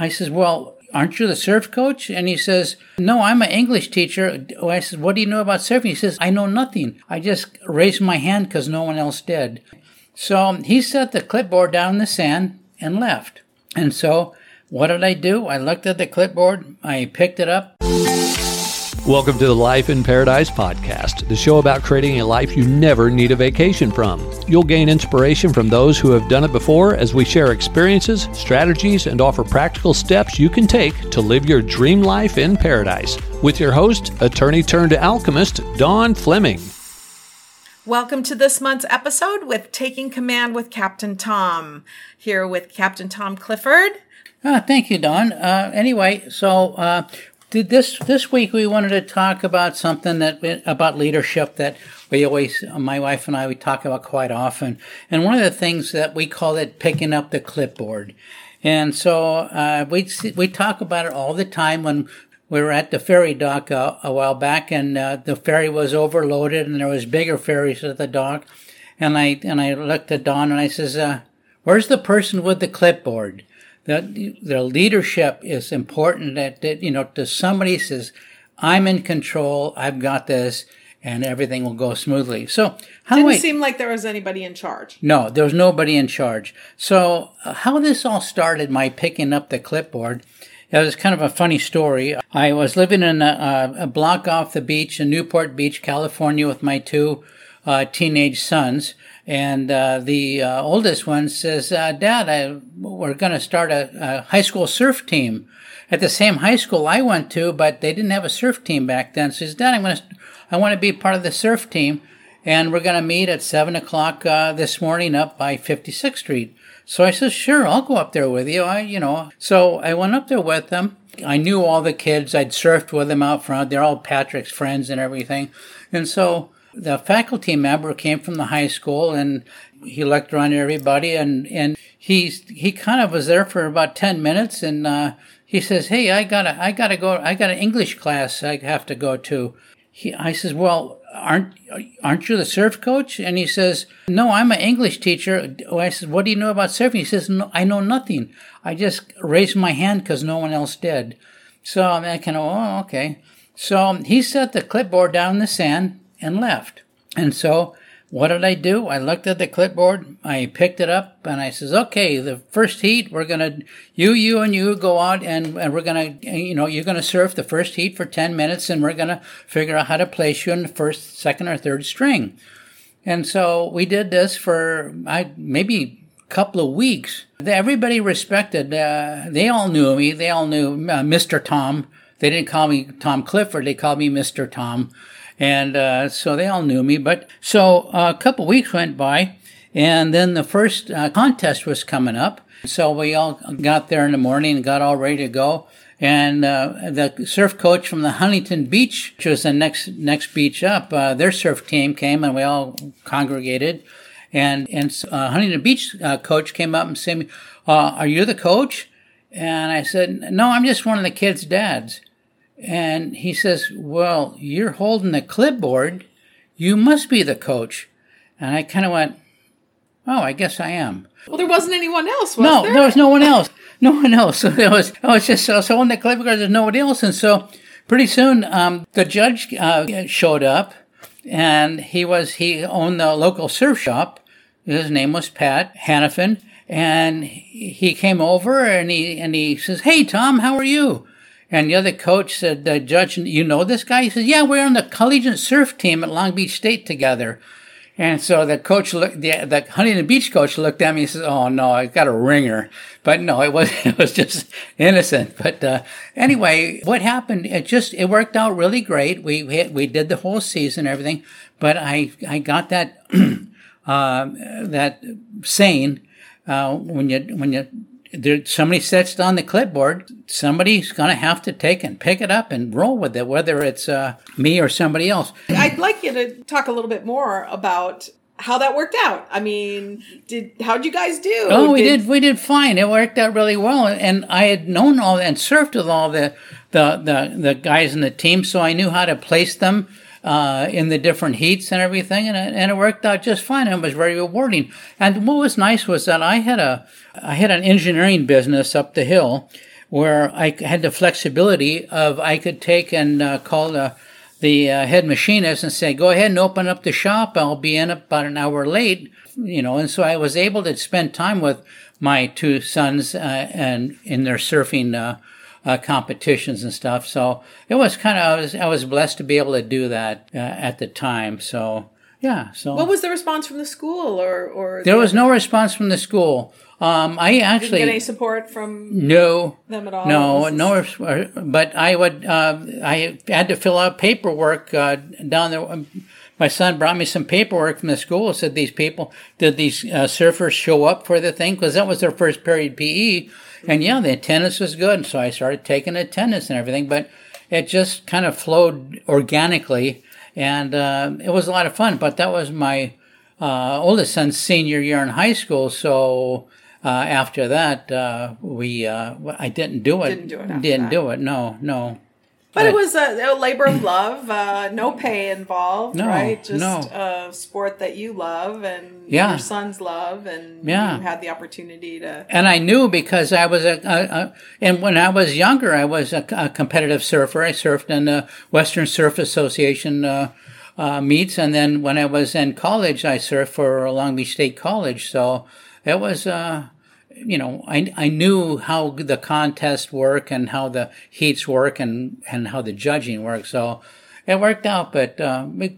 I says, well, aren't you the surf coach? And he says, no, I'm an English teacher. I says, what do you know about surfing? He says, I know nothing. I just raised my hand because no one else did. So he set the clipboard down in the sand and left. And so what did I do? I looked at the clipboard. I picked it up. Welcome to the Life in Paradise podcast, the show about creating a life you never need a vacation from. You'll gain inspiration from those who have done it before as we share experiences, strategies, and offer practical steps you can take to live your dream life in paradise. With your host, attorney turned alchemist, Dawn Fleming. Welcome to this month's episode with Taking Command with Captain Tom. Here with Captain Tom Clifford. Thank you, Dawn. This week we wanted to talk about something about leadership that we always, my wife and I, we talk about quite often. And one of the things that we call it picking up the clipboard. And so we talk about it all the time when we were at the ferry dock a while back, and the ferry was overloaded, and there was bigger ferries at the dock. And I looked at Dawn and I says, "Where's the person with the clipboard?" The leadership is important to somebody says, I'm in control, I've got this, and everything will go smoothly. So didn't seem like there was anybody in charge. No, there was nobody in charge. So how this all started, my picking up the clipboard, it was kind of a funny story. I was living in a block off the beach in Newport Beach, California, with my two teenage sons. And the oldest one says, Dad, we're going to start a high school surf team at the same high school I went to, but they didn't have a surf team back then. So he says, Dad, I want to be part of the surf team, and we're going to meet at 7 o'clock this morning up by 56th Street. So I says, sure, I'll go up there with you. So I went up there with them. I knew all the kids. I'd surfed with them out front. They're all Patrick's friends and everything. And so the faculty member came from the high school, and he looked around at everybody, and he kind of was there for about 10 minutes, and he says, hey, I got an English class I have to go to. I says, well, aren't you the surf coach? And he says, no, I'm an English teacher. I says, what do you know about surfing? He says, no, I know nothing. I just raised my hand because no one else did. So I kind of, oh, okay. So he set the clipboard down in the sand and left. And so what did I do? I looked at the clipboard, I picked it up, and I says, okay, the first heat, we're going to, you and you go out, and we're going to, you're going to surf the first heat for 10 minutes, and we're going to figure out how to place you in the first, second, or third string. And so we did this for maybe a couple of weeks. Everybody respected, they all knew me, they all knew Mr. Tom. They didn't call me Tom Clifford, they called me Mr. Tom. And so they all knew me. But so a couple weeks went by, and then the first contest was coming up. So we all got there in the morning and got all ready to go. And the surf coach from the Huntington Beach, which was the next beach up, their surf team came, and we all congregated. And Huntington Beach coach came up and said, are you the coach? And I said, no, I'm just one of the kids' dads. And he says, well, you're holding the clipboard. You must be the coach. And I kind of went, oh, I guess I am. Well, there wasn't anyone else, was there? No, there was no one else. No one else. So there was, I was just holding the clipboard. There's nobody else. And so pretty soon the judge showed up, and he owned the local surf shop. His name was Pat Hannafin. And he came over, and he says, hey, Tom, how are you? And the other coach said, the judge, you know this guy? He says, yeah, we're on the collegiate surf team at Long Beach State together. And so the coach looked, the Huntington Beach coach looked at me and says, oh, no, I got a ringer. But no, it was just innocent. But anyway, what happened, it worked out really great. We did the whole season, everything. But I got that, that saying, somebody sets it on the clipboard, somebody's going to have to take and pick it up and roll with it, whether it's me or somebody else. I'd like you to talk a little bit more about how that worked out. I mean, how'd you guys do? Oh, we did fine. It worked out really well. And I had known all and surfed with all the guys in the team, so I knew how to place them in the different heats and everything, and it worked out just fine, and it was very rewarding. And what was nice was that I had an engineering business up the hill where I had the flexibility of I could take and call the head machinist and say, go ahead and open up the shop. I'll be in about an hour late, you know. And so I was able to spend time with my two sons and in their surfing competitions and stuff. So it was kind of, I was blessed to be able to do that at the time. So, yeah. So what was the response from the school or there was no response from the school. I actually didn't get any support from them at all. No, but I would, I had to fill out paperwork, down there. My son brought me some paperwork from the school. Said these people, did these surfers show up for the thing? Cause that was their first period PE. And yeah, the attendance was good. So I started taking attendance and everything, but it just kind of flowed organically. And, it was a lot of fun, but that was my, oldest son's senior year in high school. So, after that, I didn't do it. Didn't do it. No. But it was a labor of love. No pay involved, right? Just a sport that you love and your sons love, and you had the opportunity to. And I knew because I was and when I was younger, I was a competitive surfer. I surfed in the Western Surf Association meets, and then when I was in college, I surfed for Long Beach State College. So it was. You know, I knew how the contests work and how the heats work and how the judging works. So it worked out. But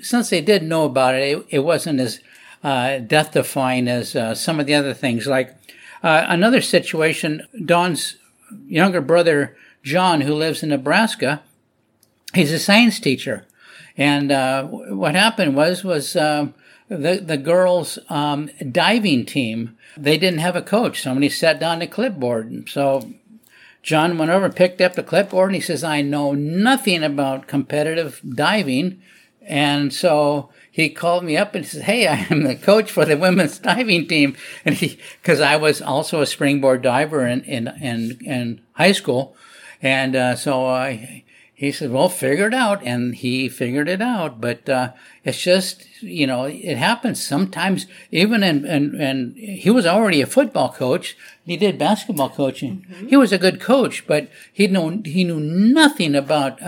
since they did know about it, it wasn't as death-defying as some of the other things. Like another situation, Dawn's younger brother, John, who lives in Nebraska, he's a science teacher. And what happened was the girls' diving team, they didn't have a coach. Somebody sat down the clipboard. So John went over, picked up the clipboard, and he says, I know nothing about competitive diving. And so he called me up and says, hey, I am the coach for the women's diving team. And because I was also a springboard diver in high school. And he said, well, figure it out. And he figured it out. But it's just, you know, it happens sometimes. Even in he was already a football coach. He did basketball coaching. Mm-hmm. He was a good coach, but he knew nothing about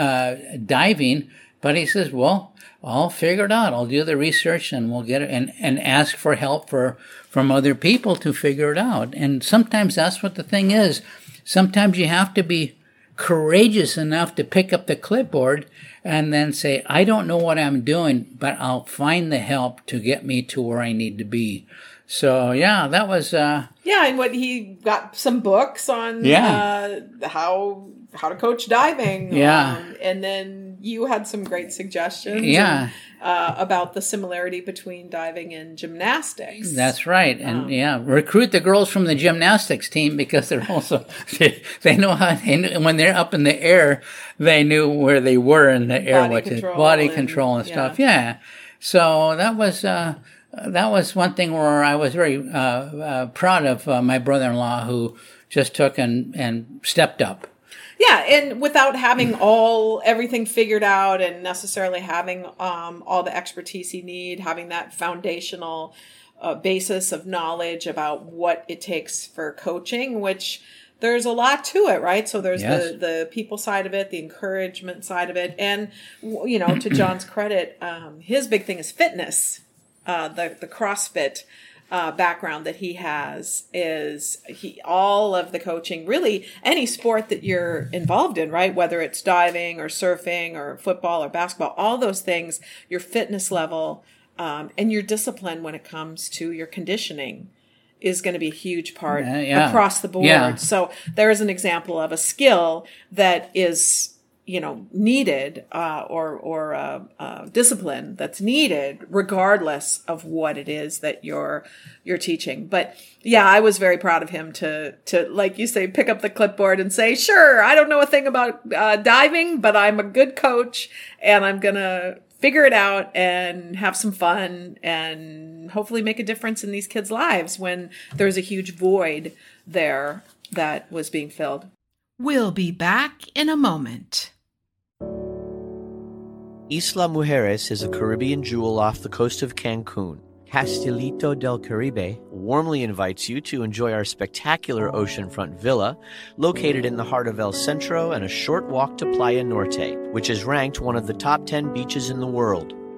diving. But he says, well, I'll figure it out. I'll do the research and we'll get it and ask for help from other people to figure it out. And sometimes that's what the thing is. Sometimes you have to be courageous enough to pick up the clipboard and then say, I don't know what I'm doing, but I'll find the help to get me to where I need to be. So, yeah, that was... yeah, and what he got some books on how to coach diving. Yeah. And then you had some great suggestions about the similarity between diving and gymnastics. That's right. And, recruit the girls from the gymnastics team because they're also... they know how... And when they're up in the air, they knew where they were in the air. Body control and stuff. Yeah. So that was... that was one thing where I was very proud of my brother-in-law who just took and stepped up. Yeah, and without having everything figured out and necessarily having all the expertise you need, having that foundational basis of knowledge about what it takes for coaching, which there's a lot to it, right? So there's the people side of it, the encouragement side of it, and, you know, to John's credit, his big thing is fitness. The CrossFit background that he has is all of the coaching, really any sport that you're involved in, right? Whether it's diving or surfing or football or basketball, all those things, your fitness level and your discipline when it comes to your conditioning is going to be a huge part across the board. Yeah. So there is an example of a skill that is... you know, needed, or discipline that's needed regardless of what it is that you're teaching. But yeah, I was very proud of him to, like you say, pick up the clipboard and say, sure, I don't know a thing about, diving, but I'm a good coach and I'm going to figure it out and have some fun and hopefully make a difference in these kids' lives when there's a huge void there that was being filled. We'll be back in a moment. Isla Mujeres is a Caribbean jewel off the coast of Cancun. Castelito del Caribe warmly invites you to enjoy our spectacular oceanfront villa located in the heart of El Centro and a short walk to Playa Norte, which is ranked one of the top 10 beaches in the world.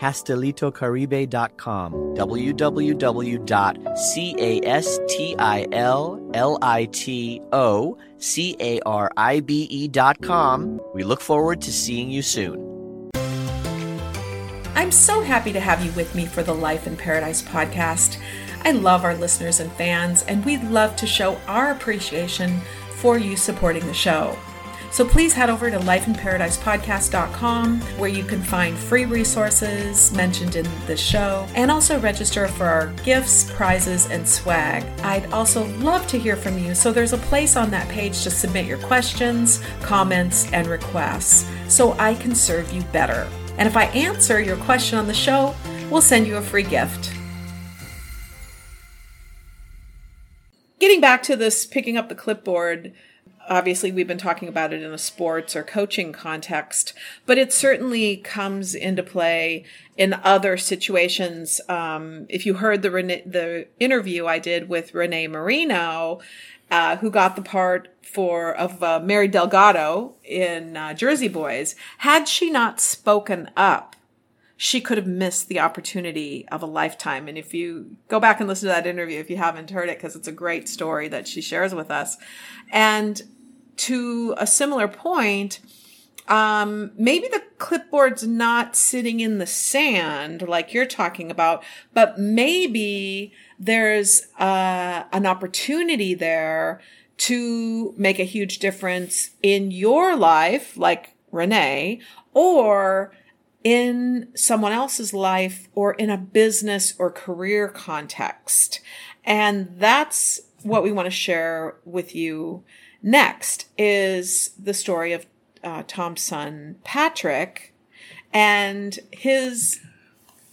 CastelitoCaribe.com, www.CastilitoCaribe.com. We look forward to seeing you soon. I'm so happy to have you with me for the Life in Paradise podcast. I love our listeners and fans, and we'd love to show our appreciation for you supporting the show. So please head over to lifeinparadisepodcast.com, where you can find free resources mentioned in the show and also register for our gifts, prizes, and swag. I'd also love to hear from you, so there's a place on that page to submit your questions, comments, and requests so I can serve you better. And if I answer your question on the show, we'll send you a free gift. Getting back to this picking up the clipboard, obviously, we've been talking about it in a sports or coaching context, but it certainly comes into play in other situations. If you heard the interview I did with Renee Marino, who got the part of Mary Delgado in Jersey Boys, had she not spoken up, she could have missed the opportunity of a lifetime. And if you go back and listen to that interview, if you haven't heard it, because it's a great story that she shares with us. And to a similar point, maybe the clipboard's not sitting in the sand like you're talking about, but maybe there's an opportunity there to make a huge difference in your life, like Renee, or in someone else's life, or in a business or career context. And that's what we want to share with you next, is the story of Tom's son, Patrick, and his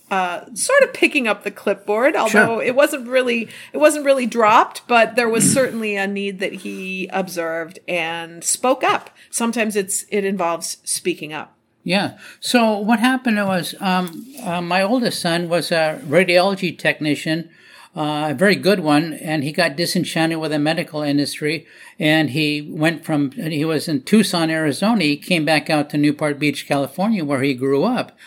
sort of picking up the clipboard, although sure, it wasn't really dropped, but there was certainly a need that he observed and spoke up. Sometimes it involves speaking up. Yeah. So what happened was my oldest son was a radiology technician, a very good one, and he got disenchanted with the medical industry, and he was in Tucson, Arizona. He came back out to Newport Beach, California, where he grew up.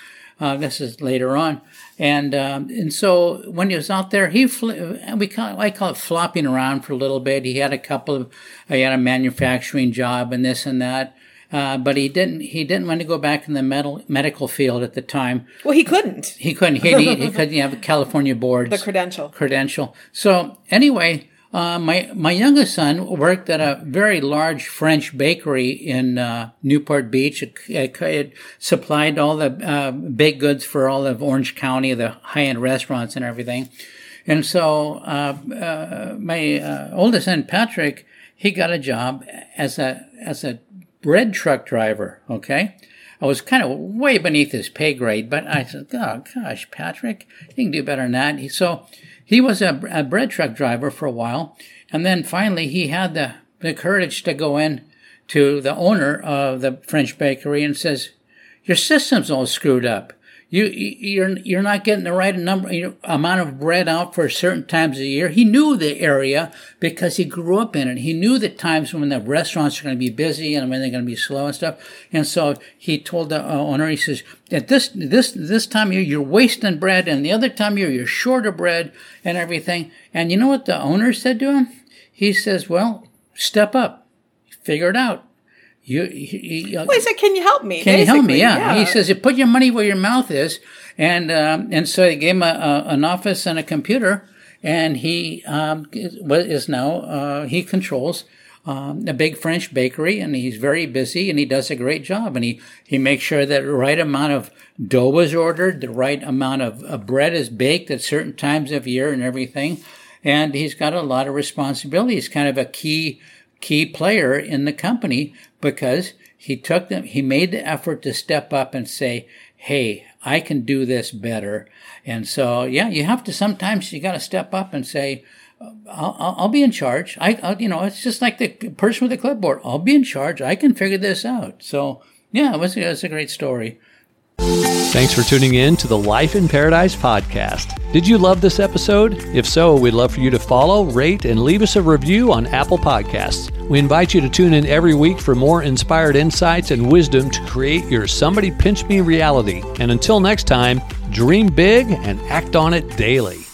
This is later on. And so when he was out there, I call it flopping around for a little bit. He had a manufacturing job and this and that. But he didn't want to go back in the medical field at the time. Well, he couldn't. He couldn't have a California board. The credential. So anyway, my youngest son worked at a very large French bakery in Newport Beach. It supplied all the baked goods for all of Orange County, the high-end restaurants and everything. And so my oldest son, Patrick, he got a job as a bread truck driver, okay? I was kind of way beneath his pay grade, but I said, oh, gosh, Patrick, you can do better than that. So he was a bread truck driver for a while, and then finally he had the courage to go in to the owner of the French bakery and says, your system's all screwed up. You're not getting the right amount of bread out for certain times of the year. He knew the area because he grew up in it. He knew the times when the restaurants are going to be busy and when they're going to be slow and stuff. And so he told the owner, he says, at this time of year, you're wasting bread, and the other time of year, you're short of bread and everything. And you know what the owner said to him? He says, well, step up. Figure it out. He said, can you help me? Can you help me? Yeah. He says, you put your money where your mouth is. And so he gave him an office and a computer, and he is now, he controls a big French bakery, and he's very busy, and he does a great job. And he makes sure that the right amount of dough was ordered, the right amount of bread is baked at certain times of year and everything. And he's got a lot of responsibilities, kind of a key key player in the company because he took them, he made the effort to step up and say, hey, I can do this better. And so, yeah, you have to, sometimes you got to step up and say, I'll be in charge. I'll, you know, it's just like the person with the clipboard. I'll be in charge. I can figure this out. So, yeah, it was a great story. Thanks for tuning in to the Life in Paradise podcast. Did you love this episode? If so, we'd love for you to follow, rate, and leave us a review on Apple Podcasts. We invite you to tune in every week for more inspired insights and wisdom to create your somebody pinch me reality. And until next time, dream big and act on it daily.